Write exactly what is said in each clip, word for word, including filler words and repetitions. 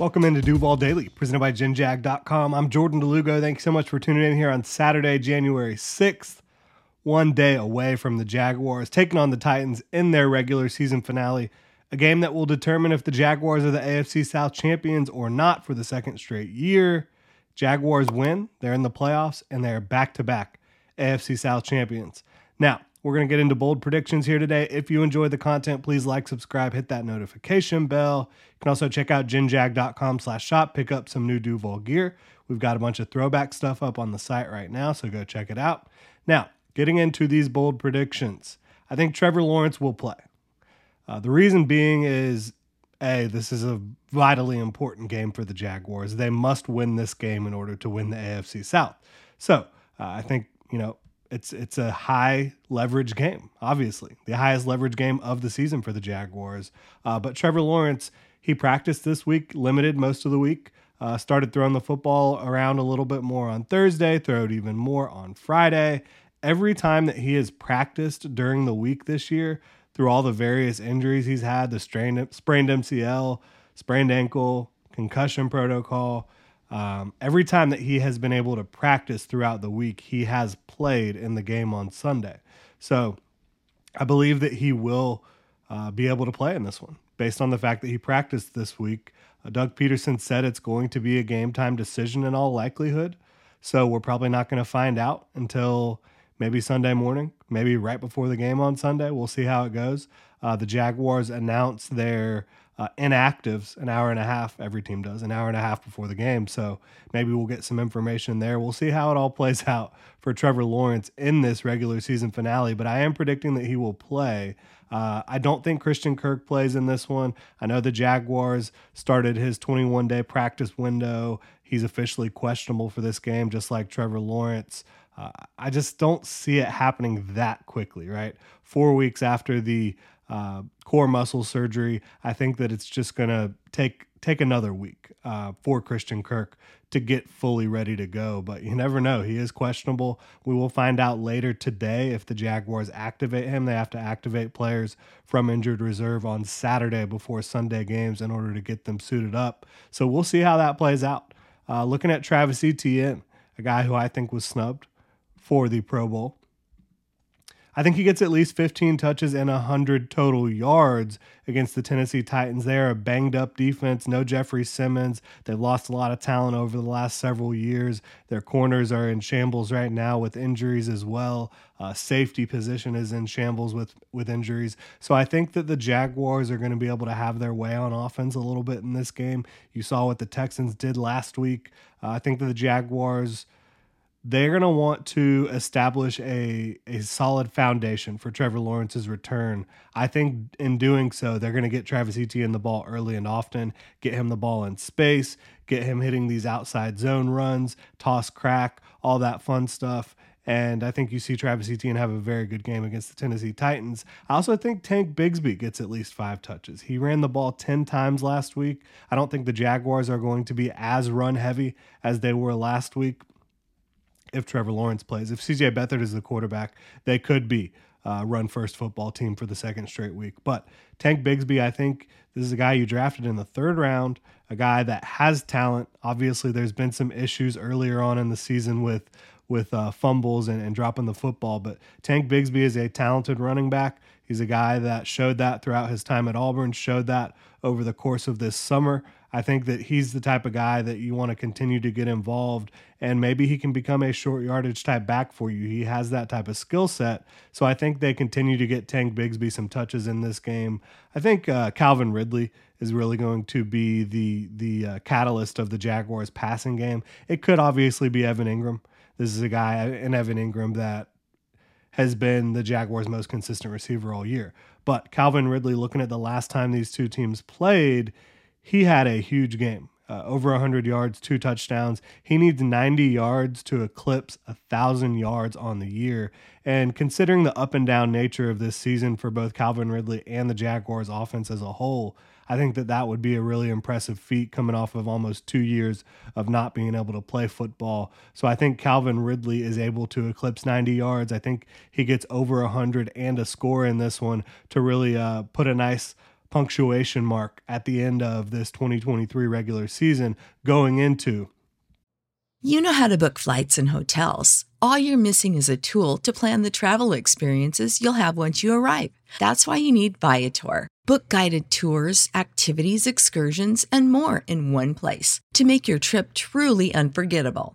Welcome into Duval Daily, presented by Gen Jag dot com. I'm Jordan DeLugo. Thanks so much for tuning in here on Saturday, January sixth, one day away from the Jaguars taking on the Titans in their regular season finale, a game that will determine if the Jaguars are the A F C South champions or not for the second straight year. Jaguars win, they're in the playoffs, and they're back-to-back A F C South champions. Now, we're going to get into bold predictions here today. If you enjoyed the content, please like, subscribe, hit that notification bell. You can also check out GenJag.com slash shop, pick up some new Duval gear. We've got a bunch of throwback stuff up on the site right now, so go check it out. Now, getting into these bold predictions, I think Trevor Lawrence will play. Uh, the reason being is, A, this is a vitally important game for the Jaguars. They must win this game in order to win the A F C South. So uh, I think, you know, It's it's a high leverage game, obviously. The highest leverage game of the season for the Jaguars. Uh, but Trevor Lawrence, he practiced this week, limited most of the week, uh, started throwing the football around a little bit more on Thursday, threw it even more on Friday. Every time that he has practiced during the week this year, through all the various injuries he's had, the strained, sprained M C L, sprained ankle, concussion protocol, Um, every time that he has been able to practice throughout the week, he has played in the game on Sunday. So I believe that he will uh, be able to play in this one based on the fact that he practiced this week. Uh, Doug Peterson said it's going to be a game time decision in all likelihood. So we're probably not going to find out until maybe Sunday morning, maybe right before the game on Sunday. We'll see how it goes. Uh, the Jaguars announced their Uh, inactives an hour and a half, every team does, an hour and a half before the game. So maybe we'll get some information there. We'll see how it all plays out for Trevor Lawrence in this regular season finale, but I am predicting that he will play. Uh, I don't think Christian Kirk plays in this one. I know the Jaguars started his twenty-one day practice window. He's officially questionable for this game, just like Trevor Lawrence. Uh, I just don't see it happening that quickly, right? Four weeks after the Uh, core muscle surgery, I think that it's just going to take take another week uh, for Christian Kirk to get fully ready to go. But you never know. He is questionable. We will find out later today if the Jaguars activate him. They have to activate players from injured reserve on Saturday before Sunday games in order to get them suited up. So we'll see how that plays out. Uh, looking at Travis Etienne, a guy who I think was snubbed for the Pro Bowl. I think he gets at least fifteen touches and one hundred total yards against the Tennessee Titans. They're a banged-up defense. No Jeffrey Simmons. They've lost a lot of talent over the last several years. Their corners are in shambles right now with injuries as well. Uh, safety position is in shambles with, with injuries. So I think that the Jaguars are going to be able to have their way on offense a little bit in this game. You saw what the Texans did last week. Uh, I think that the Jaguars, they're going to want to establish a, a solid foundation for Trevor Lawrence's return. I think in doing so, they're going to get Travis Etienne the ball early and often, get him the ball in space, get him hitting these outside zone runs, toss crack, all that fun stuff. And I think you see Travis Etienne have a very good game against the Tennessee Titans. I also think Tank Bigsby gets at least five touches. He ran the ball ten times last week. I don't think the Jaguars are going to be as run heavy as they were last week. If Trevor Lawrence plays, if C J. Beathard is the quarterback, they could be uh, run first football team for the second straight week. But Tank Bigsby, I think this is a guy you drafted in the third round, a guy that has talent. Obviously, there's been some issues earlier on in the season with with uh, fumbles and, and dropping the football. But Tank Bigsby is a talented running back. He's a guy that showed that throughout his time at Auburn, showed that over the course of this summer. I think that he's the type of guy that you want to continue to get involved, and maybe he can become a short yardage type back for you. He has that type of skill set. So I think they continue to get Tank Bigsby some touches in this game. I think uh, Calvin Ridley is really going to be the, the uh, catalyst of the Jaguars passing game. It could obviously be Evan Engram. This is a guy in Evan Engram that has been the Jaguars' most consistent receiver all year. But Calvin Ridley, looking at the last time these two teams played, he had a huge game. Uh, over one hundred yards, two touchdowns. He needs ninety yards to eclipse one thousand yards on the year. And considering the up and down nature of this season for both Calvin Ridley and the Jaguars offense as a whole, I think that that would be a really impressive feat coming off of almost two years of not being able to play football. So I think Calvin Ridley is able to eclipse ninety yards. I think he gets over one hundred and a score in this one to really uh, put a nice punctuation mark at the end of this twenty twenty-three regular season going into. You know how to book flights and hotels. All you're missing is a tool to plan the travel experiences you'll have once you arrive. That's why you need Viator. Book guided tours, activities, excursions, and more in one place to make your trip truly unforgettable.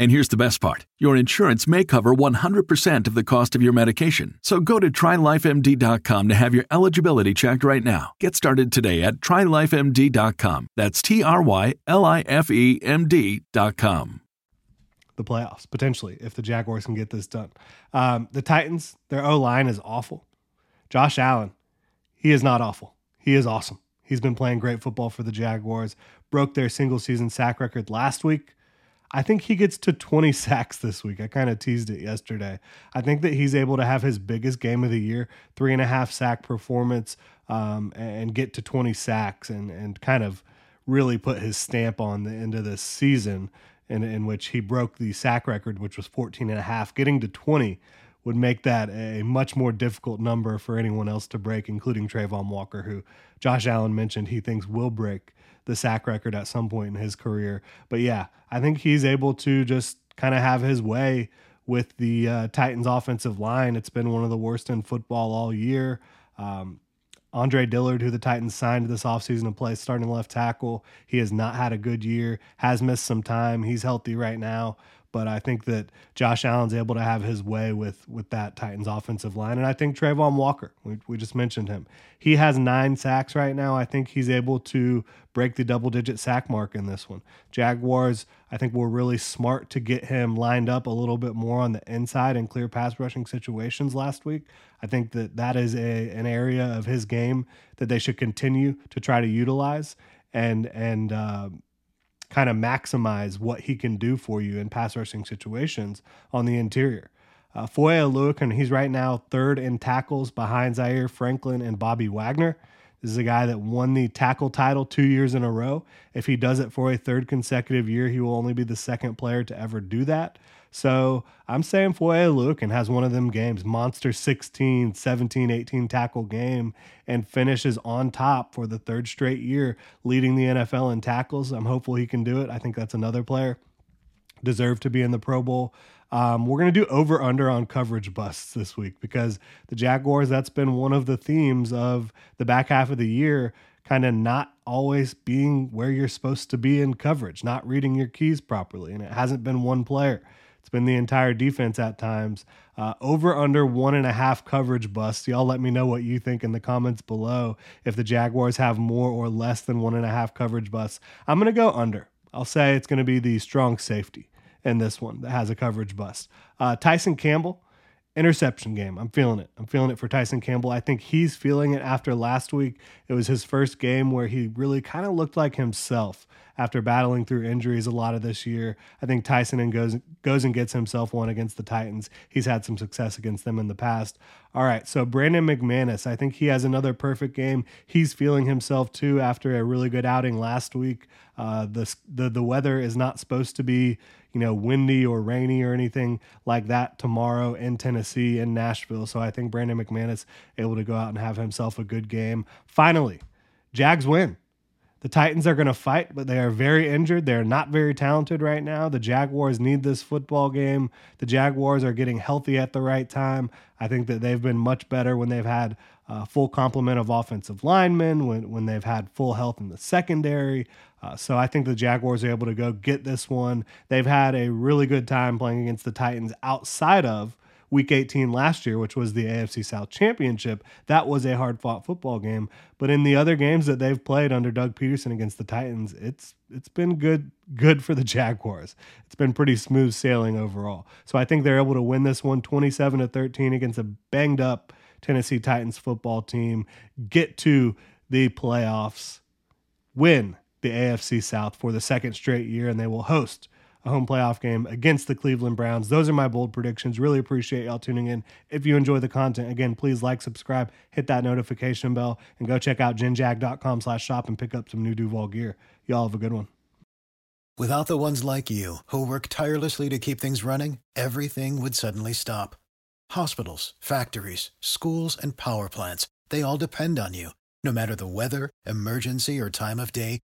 And here's the best part. Your insurance may cover one hundred percent of the cost of your medication. So go to try life M D dot com to have your eligibility checked right now. Get started today at try life M D dot com. That's T R Y L I F E M D dot com. The playoffs, potentially, if the Jaguars can get this done. Um, the Titans, their O-line is awful. Josh Allen, he is not awful. He is awesome. He's been playing great football for the Jaguars. Broke their single-season sack record last week. I think he gets to twenty sacks this week. I kind of teased it yesterday. I think that he's able to have his biggest game of the year, three and a half sack performance, um, and get to twenty sacks and, and kind of really put his stamp on the end of this season in, in which he broke the sack record, which was fourteen and a half. Getting to twenty would make that a much more difficult number for anyone else to break, including Trayvon Walker, who Josh Allen mentioned he thinks will break the sack record at some point in his career. But yeah, I think he's able to just kind of have his way with the uh, Titans offensive line. It's been one of the worst in football all year. Um, Andre Dillard, who the Titans signed this offseason to play starting left tackle, he has not had a good year, has missed some time. He's healthy right now, but I think that Josh Allen's able to have his way with, with that Titans offensive line. And I think Trayvon Walker, we, we just mentioned him. He has nine sacks right now. I think he's able to break the double-digit sack mark in this one. Jaguars, I think, were really smart to get him lined up a little bit more on the inside and clear pass rushing situations last week. I think that that is a, an area of his game that they should continue to try to utilize and, and uh, kind of maximize what he can do for you in pass rushing situations on the interior. Uh, Foyesade Oluokun, he's right now third in tackles behind Zaire Franklin and Bobby Wagner. This is a guy that won the tackle title two years in a row. If he does it for a third consecutive year, he will only be the second player to ever do that. So I'm saying Foyesade Oluokun has one of them games, monster sixteen, seventeen, eighteen tackle game, and finishes on top for the third straight year, leading the N F L in tackles. I'm hopeful he can do it. I think that's another player deserved to be in the Pro Bowl. Um, we're going to do over-under on coverage busts this week because the Jaguars, that's been one of the themes of the back half of the year, kind of not always being where you're supposed to be in coverage, not reading your keys properly. And it hasn't been one player. It's been the entire defense at times. Uh, over under one and a half coverage busts. Y'all let me know what you think in the comments below if the Jaguars have more or less than one and a half coverage busts. I'm going to go under. I'll say it's going to be the strong safety in this one that has a coverage bust. Uh, Tyson Campbell, interception game. I'm feeling it. I'm feeling it for Tyson Campbell. I think he's feeling it after last week. It was his first game where he really kind of looked like himself after battling through injuries a lot of this year. I think Tyson and goes, goes and gets himself one against the Titans. He's had some success against them in the past. All right, so Brandon McManus, I think he has another perfect game. He's feeling himself too after a really good outing last week. Uh, the, the the weather is not supposed to be, you know, windy or rainy or anything like that tomorrow in Tennessee and Nashville. So I think Brandon McManus able to go out and have himself a good game. Finally, Jags win. The Titans are going to fight, but they are very injured. They're not very talented right now. The Jaguars need this football game. The Jaguars are getting healthy at the right time. I think that they've been much better when they've had a full complement of offensive linemen, when, when they've had full health in the secondary. Uh, so I think the Jaguars are able to go get this one. They've had a really good time playing against the Titans outside of Week eighteen last year, which was the A F C South Championship. That was a hard-fought football game. But in the other games that they've played under Doug Peterson against the Titans, it's it's been good good for the Jaguars. It's been pretty smooth sailing overall. So I think they're able to win this one twenty-seven to thirteen against a banged-up Tennessee Titans football team, get to the playoffs, win the A F C South for the second straight year, and they will host a home playoff game against the Cleveland Browns. Those are my bold predictions. Really appreciate y'all tuning in. If you enjoy the content, again, please like, subscribe, hit that notification bell, and go check out GenJag.com slash shop and pick up some new Duval gear. Y'all have a good one. Without the ones like you who work tirelessly to keep things running, everything would suddenly stop. Hospitals, factories, schools, and power plants, they all depend on you. No matter the weather, emergency, or time of day,